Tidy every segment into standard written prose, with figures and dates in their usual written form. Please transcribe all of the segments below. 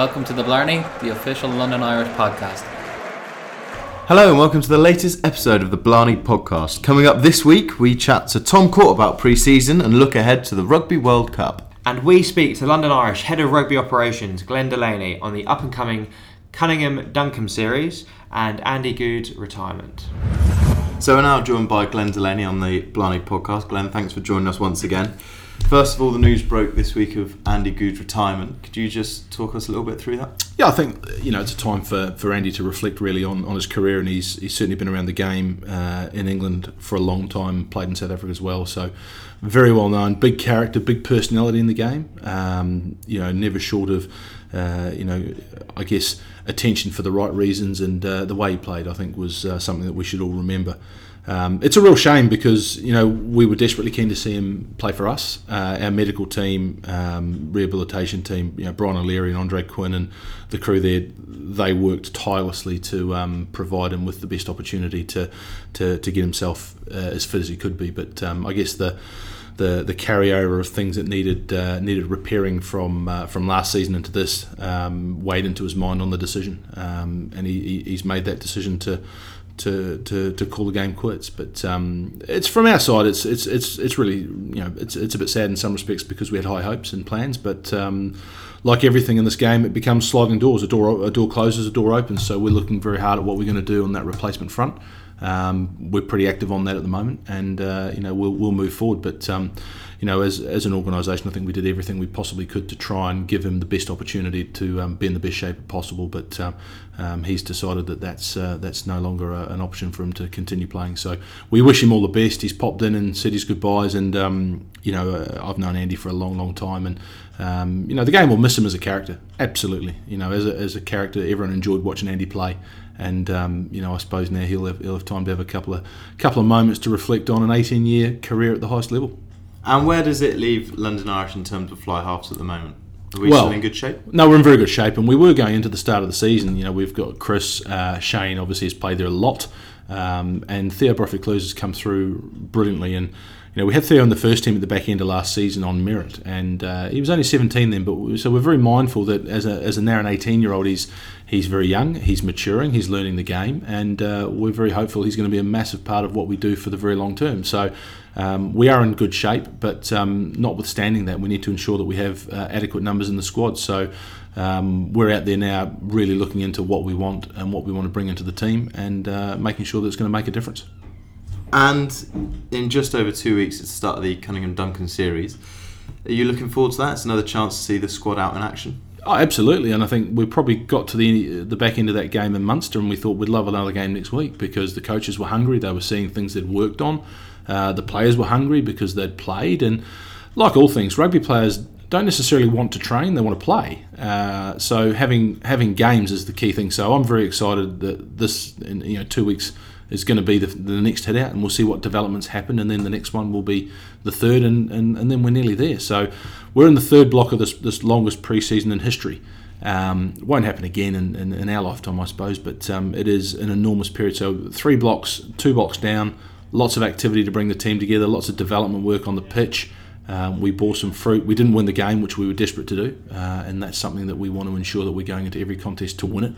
Welcome to the Blarney, the official London Irish podcast. Hello and welcome to the latest episode of the Blarney podcast. Coming up this week, we chat to Tom Court about pre-season and look ahead to the Rugby World Cup. And we speak to London Irish Head of Rugby Operations, Glenn Delaney, on the up-and-coming Cunningham-Duncombe series and Andy Goode's retirement. So we're now joined by Glenn Delaney on the Blarney podcast. Glenn, thanks for joining us once again. First of all, the news broke this week of Andy Goode's retirement. Could you just talk us a little bit through that? Yeah, I think it's a time for Andy to reflect really on his career, and he's certainly been around the game in England for a long time, played in South Africa as well, so very well known, big character, big personality in the game, never short of I guess attention for the right reasons, and the way he played, I think, was something that we should all remember. It's a real shame because we were desperately keen to see him play for us. Our medical team, rehabilitation team, Brian O'Leary and Andre Quinn and the crew there, they worked tirelessly to provide him with the best opportunity to get himself as fit as he could be. But I guess the carryover of things that needed repairing from last season into this weighed into his mind on the decision, and he's made that decision to call the game quits. But it's from our side, it's really it's a bit sad in some respects because we had high hopes and plans. But like everything in this game, it becomes sliding doors. A door closes, a door opens. So we're looking very hard at what we're going to do on that replacement front. We're pretty active on that at the moment, and we'll move forward. But as an organisation, I think we did everything we possibly could to try and give him the best opportunity to be in the best shape possible. But he's decided that that's no longer an option for him to continue playing. So we wish him all the best. He's popped in and said his goodbyes, and I've known Andy for a long, long time, and the game will miss him as a character. Absolutely, as a character, everyone enjoyed watching Andy play. And I suppose now he'll have time to have a couple of moments to reflect on an 18-year career at the highest level. And where does it leave London Irish in terms of fly halves at the moment? Are we still in good shape? No, we're in very good shape, and we were going into the start of the season. We've got Chris, Shane obviously has played there a lot, and Theo Brophy Clews has come through brilliantly. And we had Theo on the first team at the back end of last season on merit, and he was only 17 then. So we're very mindful that as a now an 18-year-old, he's very young, he's maturing, he's learning the game, and we're very hopeful he's going to be a massive part of what we do for the very long term. So we are in good shape, but notwithstanding that, we need to ensure that we have adequate numbers in the squad. So we're out there now really looking into what we want and what we want to bring into the team, and making sure that it's going to make a difference. And in just over 2 weeks, it's the start of the Cunningham-Duncombe series. Are you looking forward to that? It's another chance to see the squad out in action. Oh, absolutely, and I think we probably got to the back end of that game in Munster, and we thought we'd love another game next week because the coaches were hungry. They were seeing things they'd worked on. The players were hungry because they'd played. And like all things, rugby players don't necessarily want to train, they want to play. So having games is the key thing. So I'm very excited that this, 2 weeks, is going to be the next head out, and we'll see what developments happen, and then the next one will be the third, and then we're nearly there. So we're in the third block of this longest pre-season in history. Won't happen again in our lifetime, I suppose, but it is an enormous period. So 3 blocks, 2 blocks down, lots of activity to bring the team together, lots of development work on the pitch. We bore some fruit. We didn't win the game, which we were desperate to do, and that's something that we want to ensure that we're going into every contest to win it.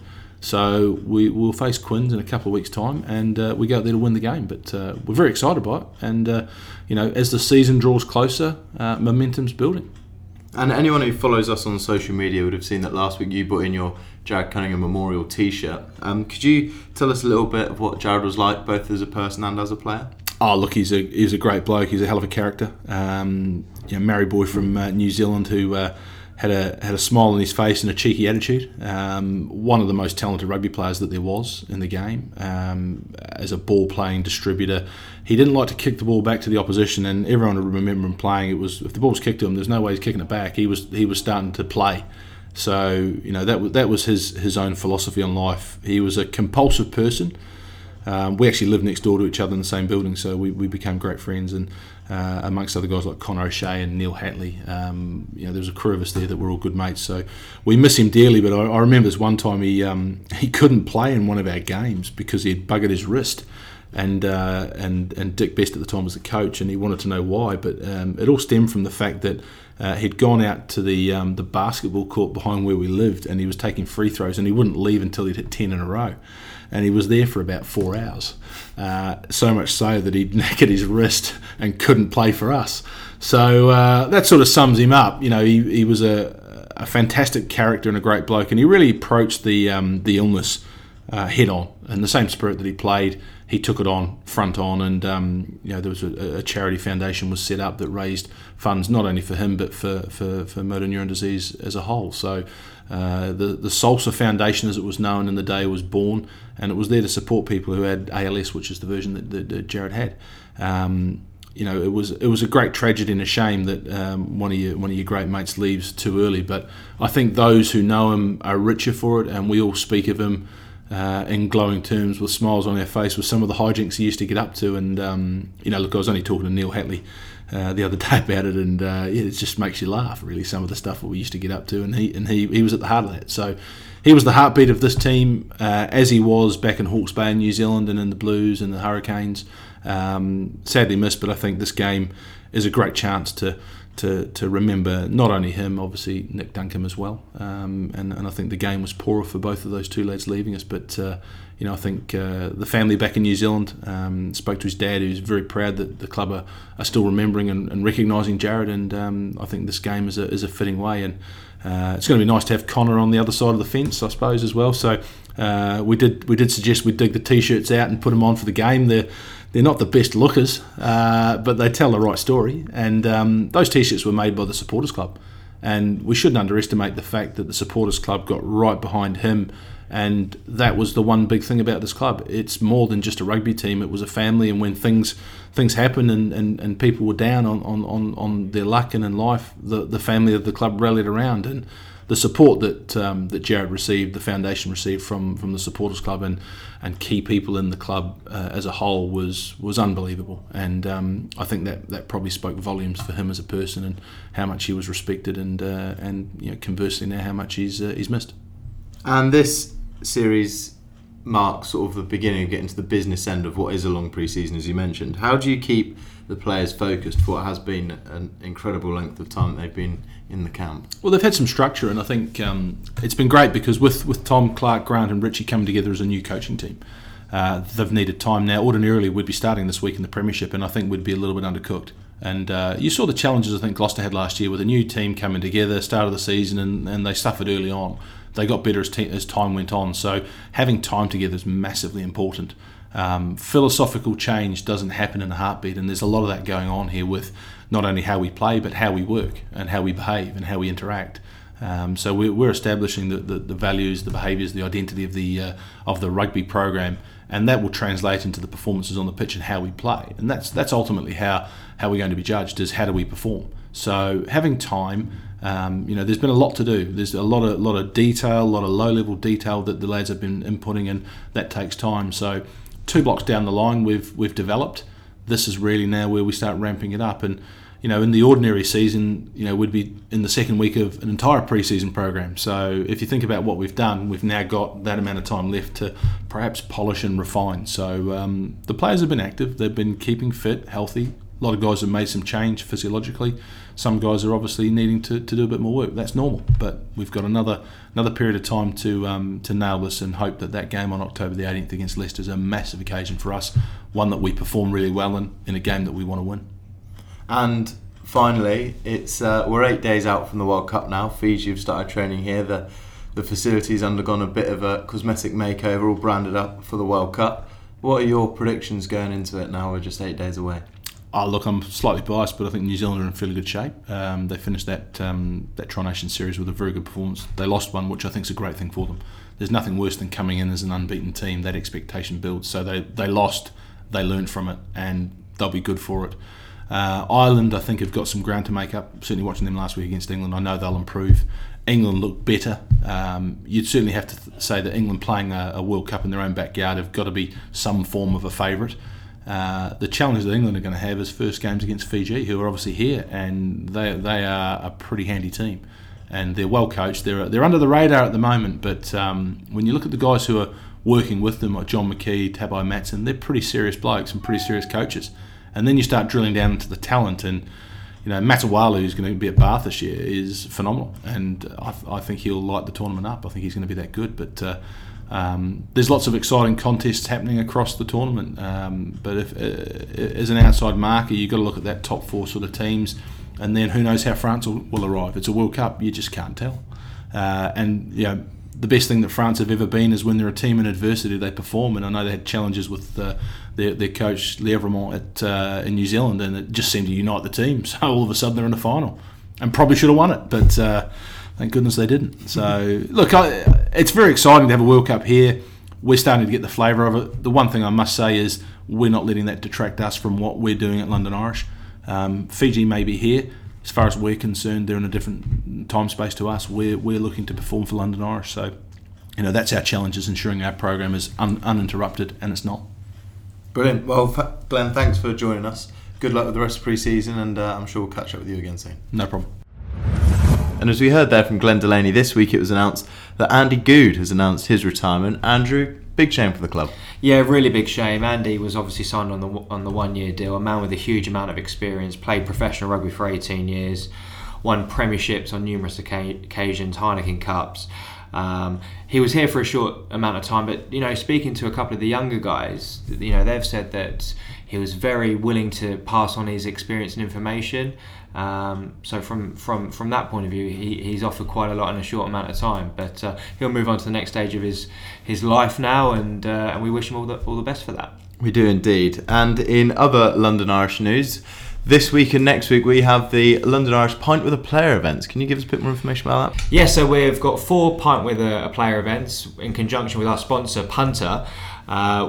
So we will face Quins in a couple of weeks' time, and we go out there to win the game. But we're very excited by it, and as the season draws closer, momentum's building. And anyone who follows us on social media would have seen that last week you brought in your Jarrod Cunningham Memorial T-shirt. Could you tell us a little bit of what Jarrod was like, both as a person and as a player? Oh, look, he's a great bloke. He's a hell of a character. Maori boy from New Zealand who had a smile on his face and a cheeky attitude. One of the most talented rugby players that there was in the game. As a ball-playing distributor, he didn't like to kick the ball back to the opposition, and everyone would remember him playing. It was, if the ball was kicked to him, there's no way he's kicking it back. He was starting to play. So that was his own philosophy on life. He was a compulsive person. We actually lived next door to each other in the same building, so we became great friends. And amongst other guys like Connor O'Shea and Neil Hatley, there was a crew of us there that were all good mates. So we miss him dearly, but I remember this one time he couldn't play in one of our games because he'd buggered his wrist. and Dick Best at the time was the coach, and he wanted to know why. But it all stemmed from the fact that he'd gone out to the basketball court behind where we lived, and he was taking free throws, and he wouldn't leave until he'd hit 10 in a row. And he was there for about 4 hours, so much so that he'd knackered his wrist and couldn't play for us. So that sort of sums him up. You know, he was a fantastic character and a great bloke, and he really approached the illness head on. In the same spirit that he played, he took it on front on, and you know, there was a charity foundation was set up that raised funds not only for him but for motor neuron disease as a whole. So the Salsa Foundation, as it was known in the day, was born, and it was there to support people who had ALS, which is the version that Jarrod had. You know, it was a great tragedy and a shame that one of your great mates leaves too early. But I think those who know him are richer for it, and we all speak of him in glowing terms, with smiles on our face, with some of the hijinks he used to get up to. And you know, look, I was only talking to Neil Hatley the other day about it, and it just makes you laugh, really, some of the stuff that we used to get up to. And he was at the heart of that. So he was the heartbeat of this team, as he was back in Hawke's Bay in New Zealand and in the Blues and the Hurricanes. Sadly missed, but I think this game is a great chance to remember not only him, obviously Nick Duncan as well, and I think the game was poorer for both of those two lads leaving us. But you know, I think the family back in New Zealand spoke to his dad, who's very proud that the club are still remembering and recognising Jarrod, and I think this game is a fitting way. And it's going to be nice to have Connor on the other side of the fence, I suppose, as well. So we did suggest we dig the t-shirts out and put them on for the game. They're not the best lookers, but they tell the right story. And those t-shirts were made by the supporters club, and we shouldn't underestimate the fact that the supporters club got right behind him. And that was the one big thing about this club. It's more than just a rugby team. It was a family, and when things happen and people were down on their luck and in life, the family of the club rallied around. And the support that Jarrod received, the foundation received from the supporters club and key people in the club as a whole was unbelievable. And I think that probably spoke volumes for him as a person and how much he was respected, and you know, conversely now how much he's missed. And this series marks sort of the beginning of getting to the business end of what is a long pre-season, as you mentioned. How do you keep the players focused for what has been an incredible length of time they've been in the camp? Well, they've had some structure, and I think it's been great because with Tom Clark, Grant and Richie coming together as a new coaching team, they've needed time now. Ordinarily, we'd be starting this week in the Premiership, and I think we'd be a little bit undercooked. And you saw the challenges I think Gloucester had last year with a new team coming together, start of the season, and they suffered early on. They got better as time went on, so having time together is massively important. Philosophical change doesn't happen in a heartbeat, and there's a lot of that going on here with not only how we play but how we work and how we behave and how we interact. So we're establishing the values, the behaviours, the identity of the rugby program, and that will translate into the performances on the pitch and how we play. And that's ultimately how we're going to be judged, is how do we perform. So having time, you know, there's been a lot to do. There's a lot of detail, a lot of low-level detail that the lads have been inputting, and that takes time. So 2 blocks down the line, we've developed. This is really now where we start ramping it up. And you know, in the ordinary season, you know, we'd be in the second week of an entire pre-season program. So if you think about what we've done, we've now got that amount of time left to perhaps polish and refine. So the players have been active. They've been keeping fit, healthy. A lot of guys have made some change physiologically. Some guys are obviously needing to do a bit more work. That's normal. But we've got another period of time to nail this, and hope that game on October the 18th against Leicester is a massive occasion for us, one that we perform really well in a game that we want to win. And finally, we're 8 days out from the World Cup now. Fiji have started training here. The facility's undergone a bit of a cosmetic makeover, all branded up for the World Cup. What are your predictions going into it now? We're just 8 days away. Oh, look, I'm slightly biased, but I think New Zealand are in fairly good shape. They finished that Tri-Nation series with a very good performance. They lost one, which I think is a great thing for them. There's nothing worse than coming in as an unbeaten team. That expectation builds. So they lost, they learned from it, and they'll be good for it. Ireland, I think, have got some ground to make up. Certainly watching them last week against England, I know they'll improve. England look better. You'd certainly have to say that England playing a World Cup in their own backyard have got to be some form of a favourite. The challenge that England are going to have is first games against Fiji, who are obviously here, and they are a pretty handy team, and they're well coached. They're under the radar at the moment, but when you look at the guys who are working with them, like John McKee, Tabai Matson, they're pretty serious blokes and pretty serious coaches. And then you start drilling down into the talent, and you know, Matawalu, who's going to be at Bath this year, is phenomenal, and I think he'll light the tournament up. I think he's going to be that good. But there's lots of exciting contests happening across the tournament. But if as an outside marker, you've got to look at that top four sort of teams, and then who knows how France will arrive. It's a World Cup, you just can't tell. And you know, the best thing that France have ever been is when they're a team in adversity, they perform. And I know they had challenges with their coach, Lièvremont, in New Zealand, and it just seemed to unite the team. So all of a sudden they're in the final and probably should have won it. But thank goodness they didn't. So, look, it's very exciting to have a World Cup here. We're starting to get the flavour of it. The one thing I must say is we're not letting that detract us from what we're doing at London Irish. Fiji may be here. As far as we're concerned, they're in a different time space to us. We're looking to perform for London Irish. So, you know, that's our challenge, is ensuring our program is uninterrupted, and it's not. Brilliant. Well, Glenn, thanks for joining us. Good luck with the rest of pre-season, and I'm sure we'll catch up with you again soon. No problem. And as we heard there from Glenn Delaney, this week it was announced that Andy Goode has announced his retirement. Andrew, big shame for the club. Yeah, really big shame. Andy was obviously signed on the 1-year deal, a man with a huge amount of experience, played professional rugby for 18 years, won premierships on numerous occasions, Heineken Cups. He was here for a short amount of time, but you know, speaking to a couple of the younger guys, you know, they've said that he was very willing to pass on his experience and information. So from that point of view, he's offered quite a lot in a short amount of time. But he'll move on to the next stage of his life now, and we wish him all the best for that. We do indeed. And in other London Irish news, this week and next week we have the London Irish Pint with a Player events. Can you give us a bit more information about that? Yeah, so we've got 4 Pint with a Player events in conjunction with our sponsor, Punter.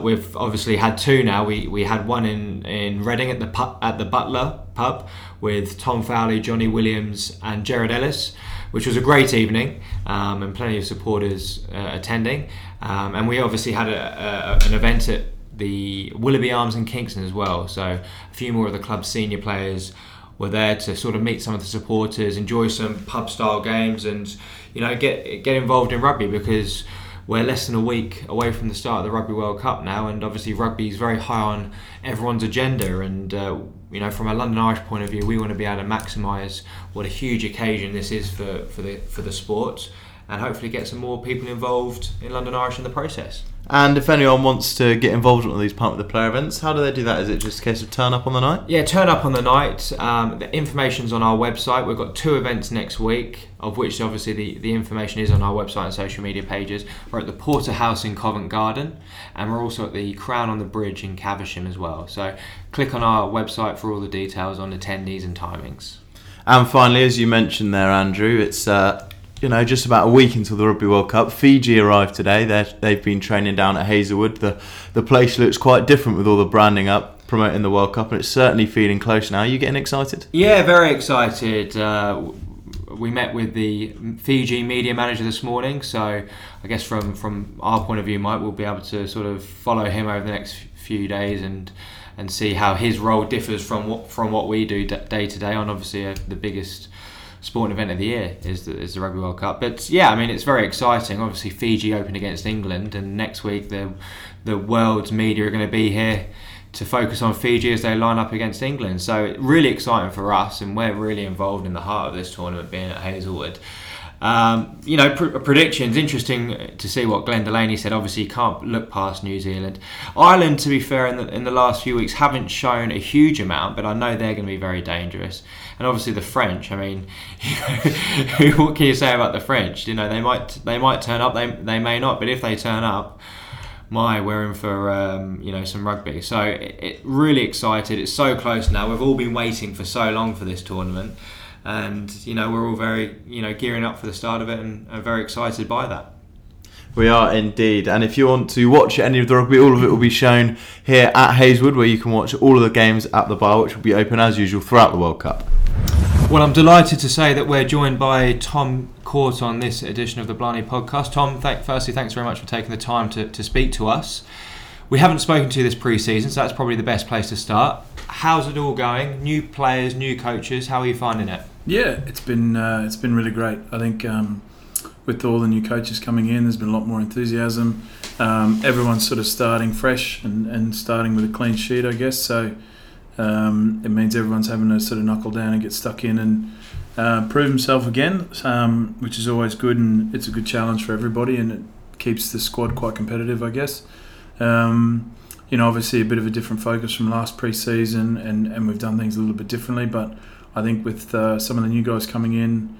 We've obviously had 2 now. We had one in Reading at the Butler pub with Tom Fowley, Johnny Williams and Gerard Ellis, which was a great evening, and plenty of supporters attending. And we obviously had an event at the Willoughby Arms in Kingston as well. So a few more of the club's senior players were there to sort of meet some of the supporters, enjoy some pub style games, and you know, get involved in rugby, because we're less than a week away from the start of the Rugby World Cup now, and obviously rugby is very high on everyone's agenda. And you know, from a London Irish point of view, we want to be able to maximise what a huge occasion this is for the sport, and hopefully get some more people involved in London Irish in the process. And if anyone wants to get involved in one of these Pint with the Player events, how do they do that? Is it just a case of turn up on the night? Yeah, turn up on the night. The information's on our website. We've got 2 events next week, of which obviously the information is on our website and social media pages. We're at the Porterhouse in Covent Garden, and we're also at the Crown on the Bridge in Caversham as well. So click on our website for all the details on attendees and timings. And finally, as you mentioned there, Andrew, it's you know, just about a week until the Rugby World Cup. Fiji arrived today. They've been training down at Hazelwood. The place looks quite different with all the branding up, promoting the World Cup, and it's certainly feeling close now. Are you getting excited? Yeah, very excited. We met with the Fiji media manager this morning, so I guess from our point of view, Mike, we'll be able to sort of follow him over the next few days and see how his role differs from what we do day to day on obviously the biggest sporting event of the year is the Rugby World Cup. But yeah, I mean, it's very exciting. Obviously Fiji open against England, and next week the world's media are going to be here to focus on Fiji as they line up against England. So really exciting for us, and we're really involved in the heart of this tournament, being at Hazelwood. You know, predictions, interesting to see what Glenn Delaney said. Obviously you can't look past New Zealand. Ireland, to be fair, in the last few weeks haven't shown a huge amount, but I know they're going to be very dangerous. And obviously the French, I mean, you know, what can you say about the French? You know, they might turn up, they may not, but if they turn up, we're in for you know, some rugby. So really excited. It's so close now. We've all been waiting for so long for this tournament. And, you know, we're all very, you know, gearing up for the start of it, and are very excited by that. We are indeed. And if you want to watch any of the rugby, all of it will be shown here at Hazelwood, where you can watch all of the games at the bar, which will be open as usual throughout the World Cup. Well, I'm delighted to say that we're joined by Tom Court on this edition of the Blarney podcast. Tom, firstly, thanks very much for taking the time to speak to us. We haven't spoken to you this pre-season, so that's probably the best place to start. How's it all going? New players, new coaches. How are you finding it? Yeah, it's been really great. I think with all the new coaches coming in, there's been a lot more enthusiasm. Everyone's sort of starting fresh and starting with a clean sheet, I guess. So it means everyone's having to sort of knuckle down and get stuck in and prove himself again, which is always good, and it's a good challenge for everybody, and it keeps the squad quite competitive, I guess. You know, obviously a bit of a different focus from last pre-season, and we've done things a little bit differently, but I think with some of the new guys coming in,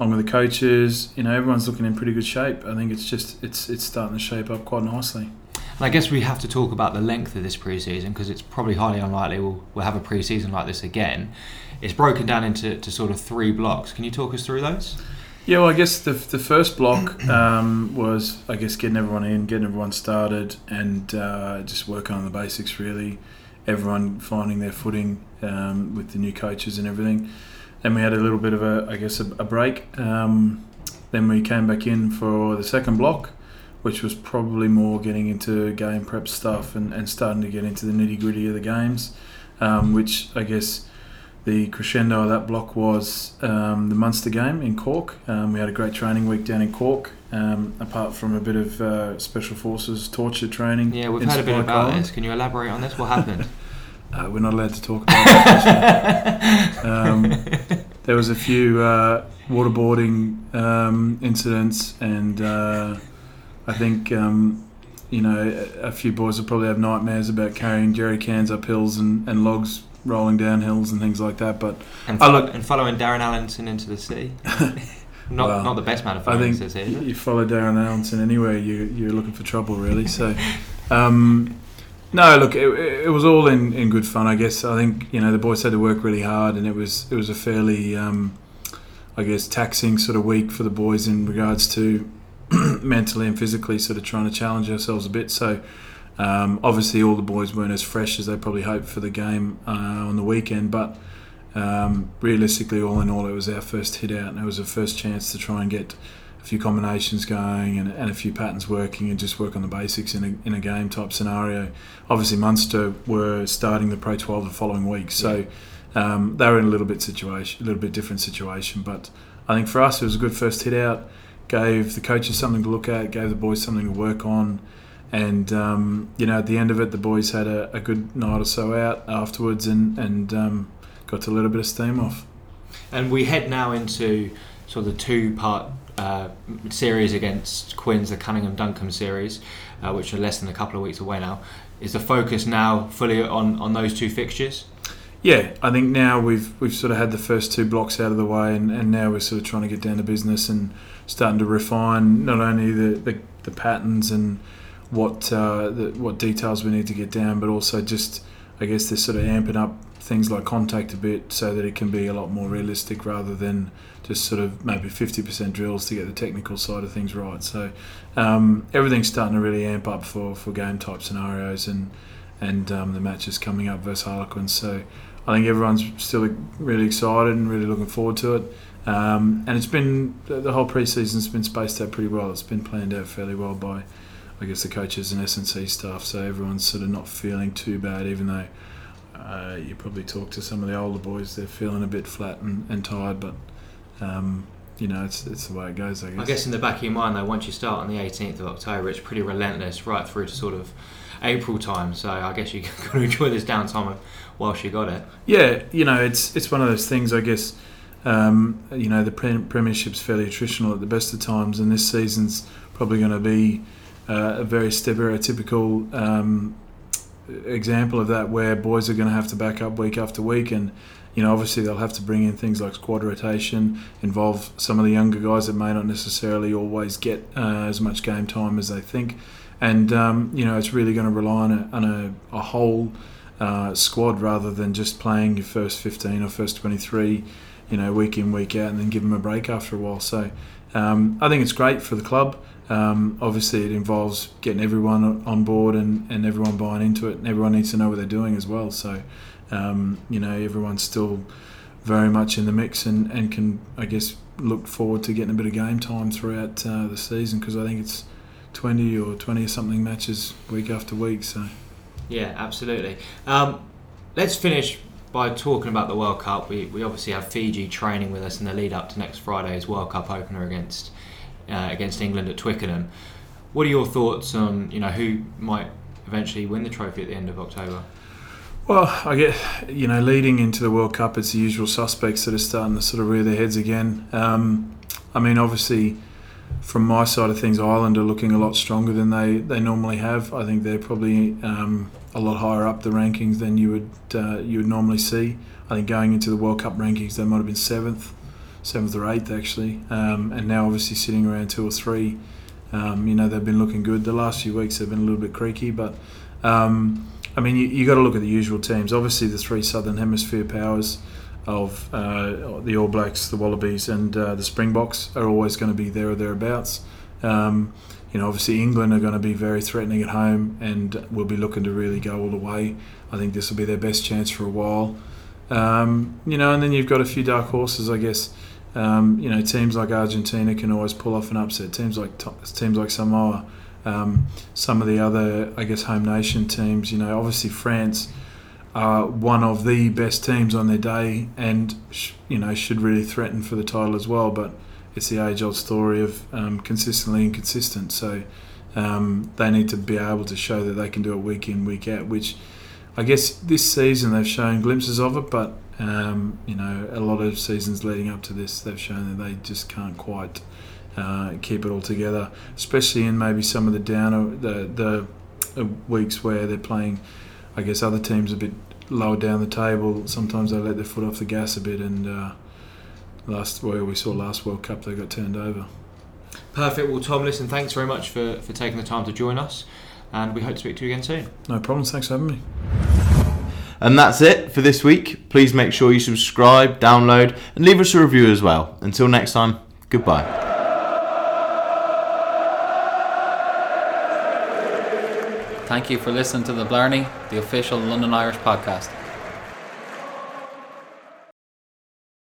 along with the coaches, you know, everyone's looking in pretty good shape. I think it's just it's starting to shape up quite nicely. And I guess we have to talk about the length of this pre-season, because it's probably highly unlikely we'll have a pre-season like this again. It's broken down into sort of three blocks. Can you talk us through those? Yeah, well, I guess the first block was, I guess, getting everyone in, getting everyone started, and just working on the basics, really. Everyone finding their footing with the new coaches and everything. Then we had a little bit of a break. Then we came back in for the second block, which was probably more getting into game prep stuff and starting to get into the nitty-gritty of the games, which I guess the crescendo of that block was the Munster game in Cork. We had a great training week down in Cork, apart from a bit of Special Forces torture training. Yeah, we've heard a bit about this. Can you elaborate on this? What happened? We're not allowed to talk about that. There was a few waterboarding incidents, and I think you know, a few boys will probably have nightmares about carrying jerry cans up hills and logs rolling down hills and things like that. But and following Darren Allenson into the sea. Not the best man of finance, is it? You follow Darren Allenson anywhere, you're looking for trouble, really. So. No, look, it was all in good fun, I guess. I think, you know, the boys had to work really hard, and it was a fairly, I guess, taxing sort of week for the boys in regards to mentally and physically sort of trying to challenge ourselves a bit. So, obviously, all the boys weren't as fresh as they probably hoped for the game on the weekend, but realistically, all in all, it was our first hit out, and it was a first chance to try and get a few combinations going and a few patterns working and just work on the basics in a game type scenario. Obviously, Munster were starting the Pro 12 the following week, so they were in a little bit different situation. But I think for us, it was a good first hit out. Gave the coaches something to look at. Gave the boys something to work on. And you know, at the end of it, the boys had a good night or so out afterwards, and got a little bit of steam off. And we head now into sort of the two-part series against Quins, the Cunningham-Duncombe series, which are less than a couple of weeks away now. Is the focus now fully on those two fixtures? Yeah, I think now we've sort of had the first two blocks out of the way, and now we're sort of trying to get down to business and starting to refine not only the patterns and what details we need to get down, but also just, I guess, they're sort of amping up things like contact a bit so that it can be a lot more realistic rather than just sort of maybe 50% drills to get the technical side of things right. So everything's starting to really amp up for game type scenarios and the matches coming up versus Harlequins. So I think everyone's still really excited and really looking forward to it. And it's been, the whole pre-season's been spaced out pretty well. It's been planned out fairly well by, I guess, the coaches and S&C staff. So everyone's sort of not feeling too bad, even though you probably talk to some of the older boys, they're feeling a bit flat and tired, but you know, it's the way it goes, I guess. I guess in the back of your mind though, once you start on the 18th of October, it's pretty relentless right through to sort of April time, so I guess you've got to enjoy this downtime whilst you got it. Yeah, you know, it's one of those things, I guess. You know, the premiership's fairly attritional at the best of times, and this season's probably going to be a very stereotypical example of that, where boys are going to have to back up week after week, and you know, obviously they'll have to bring in things like squad rotation, involve some of the younger guys that may not necessarily always get as much game time as they think, and you know, it's really going to rely on a whole squad rather than just playing your first 15 or first 23, you know, week in, week out, and then give them a break after a while. So I think it's great for the club. Obviously it involves getting everyone on board and everyone buying into it, and everyone needs to know what they're doing as well. So you know, everyone's still very much in the mix and can, I guess, look forward to getting a bit of game time throughout the season, because I think it's 20 or something matches week after week. So yeah, absolutely. Let's finish by talking about the World Cup. We obviously have Fiji training with us in the lead up to next Friday's World Cup opener against against England at Twickenham. What are your thoughts on, you know, who might eventually win the trophy at the end of October? Well, I guess, you know, leading into the World Cup, it's the usual suspects that are starting to sort of rear their heads again. I mean, obviously, from my side of things, Ireland are looking a lot stronger than they normally have. I think they're probably a lot higher up the rankings than you would normally see. I think going into the World Cup rankings, they might have been seventh or eighth actually, and now obviously sitting around two or three. You know, they've been looking good. The last few weeks have been a little bit creaky, but I mean, you got to look at the usual teams. Obviously, the three Southern Hemisphere powers of the All Blacks, the Wallabies and the Springboks are always going to be there or thereabouts. You know, obviously England are going to be very threatening at home and will be looking to really go all the way. I think this will be their best chance for a while. You know, and then you've got a few dark horses, I guess. You know, teams like Argentina can always pull off an upset. Teams like Samoa, some of the other, I guess, home nation teams. You know, obviously France are one of the best teams on their day, and you know, should really threaten for the title as well. But it's the age-old story of consistently inconsistent. So they need to be able to show that they can do it week in, week out. Which I guess this season they've shown glimpses of it, but. You know, a lot of seasons leading up to this, they've shown that they just can't quite keep it all together, especially in maybe some of the downer the weeks where they're playing, I guess, other teams a bit lower down the table. Sometimes they let their foot off the gas a bit, and last World Cup they got turned over. Perfect. Well, Tom, listen, thanks very much for taking the time to join us, and we hope to speak to you again soon. No problems. Thanks for having me. And that's it for this week. Please make sure you subscribe, download, and leave us a review as well. Until next time, goodbye. Thank you for listening to The Blarney, the official London Irish podcast.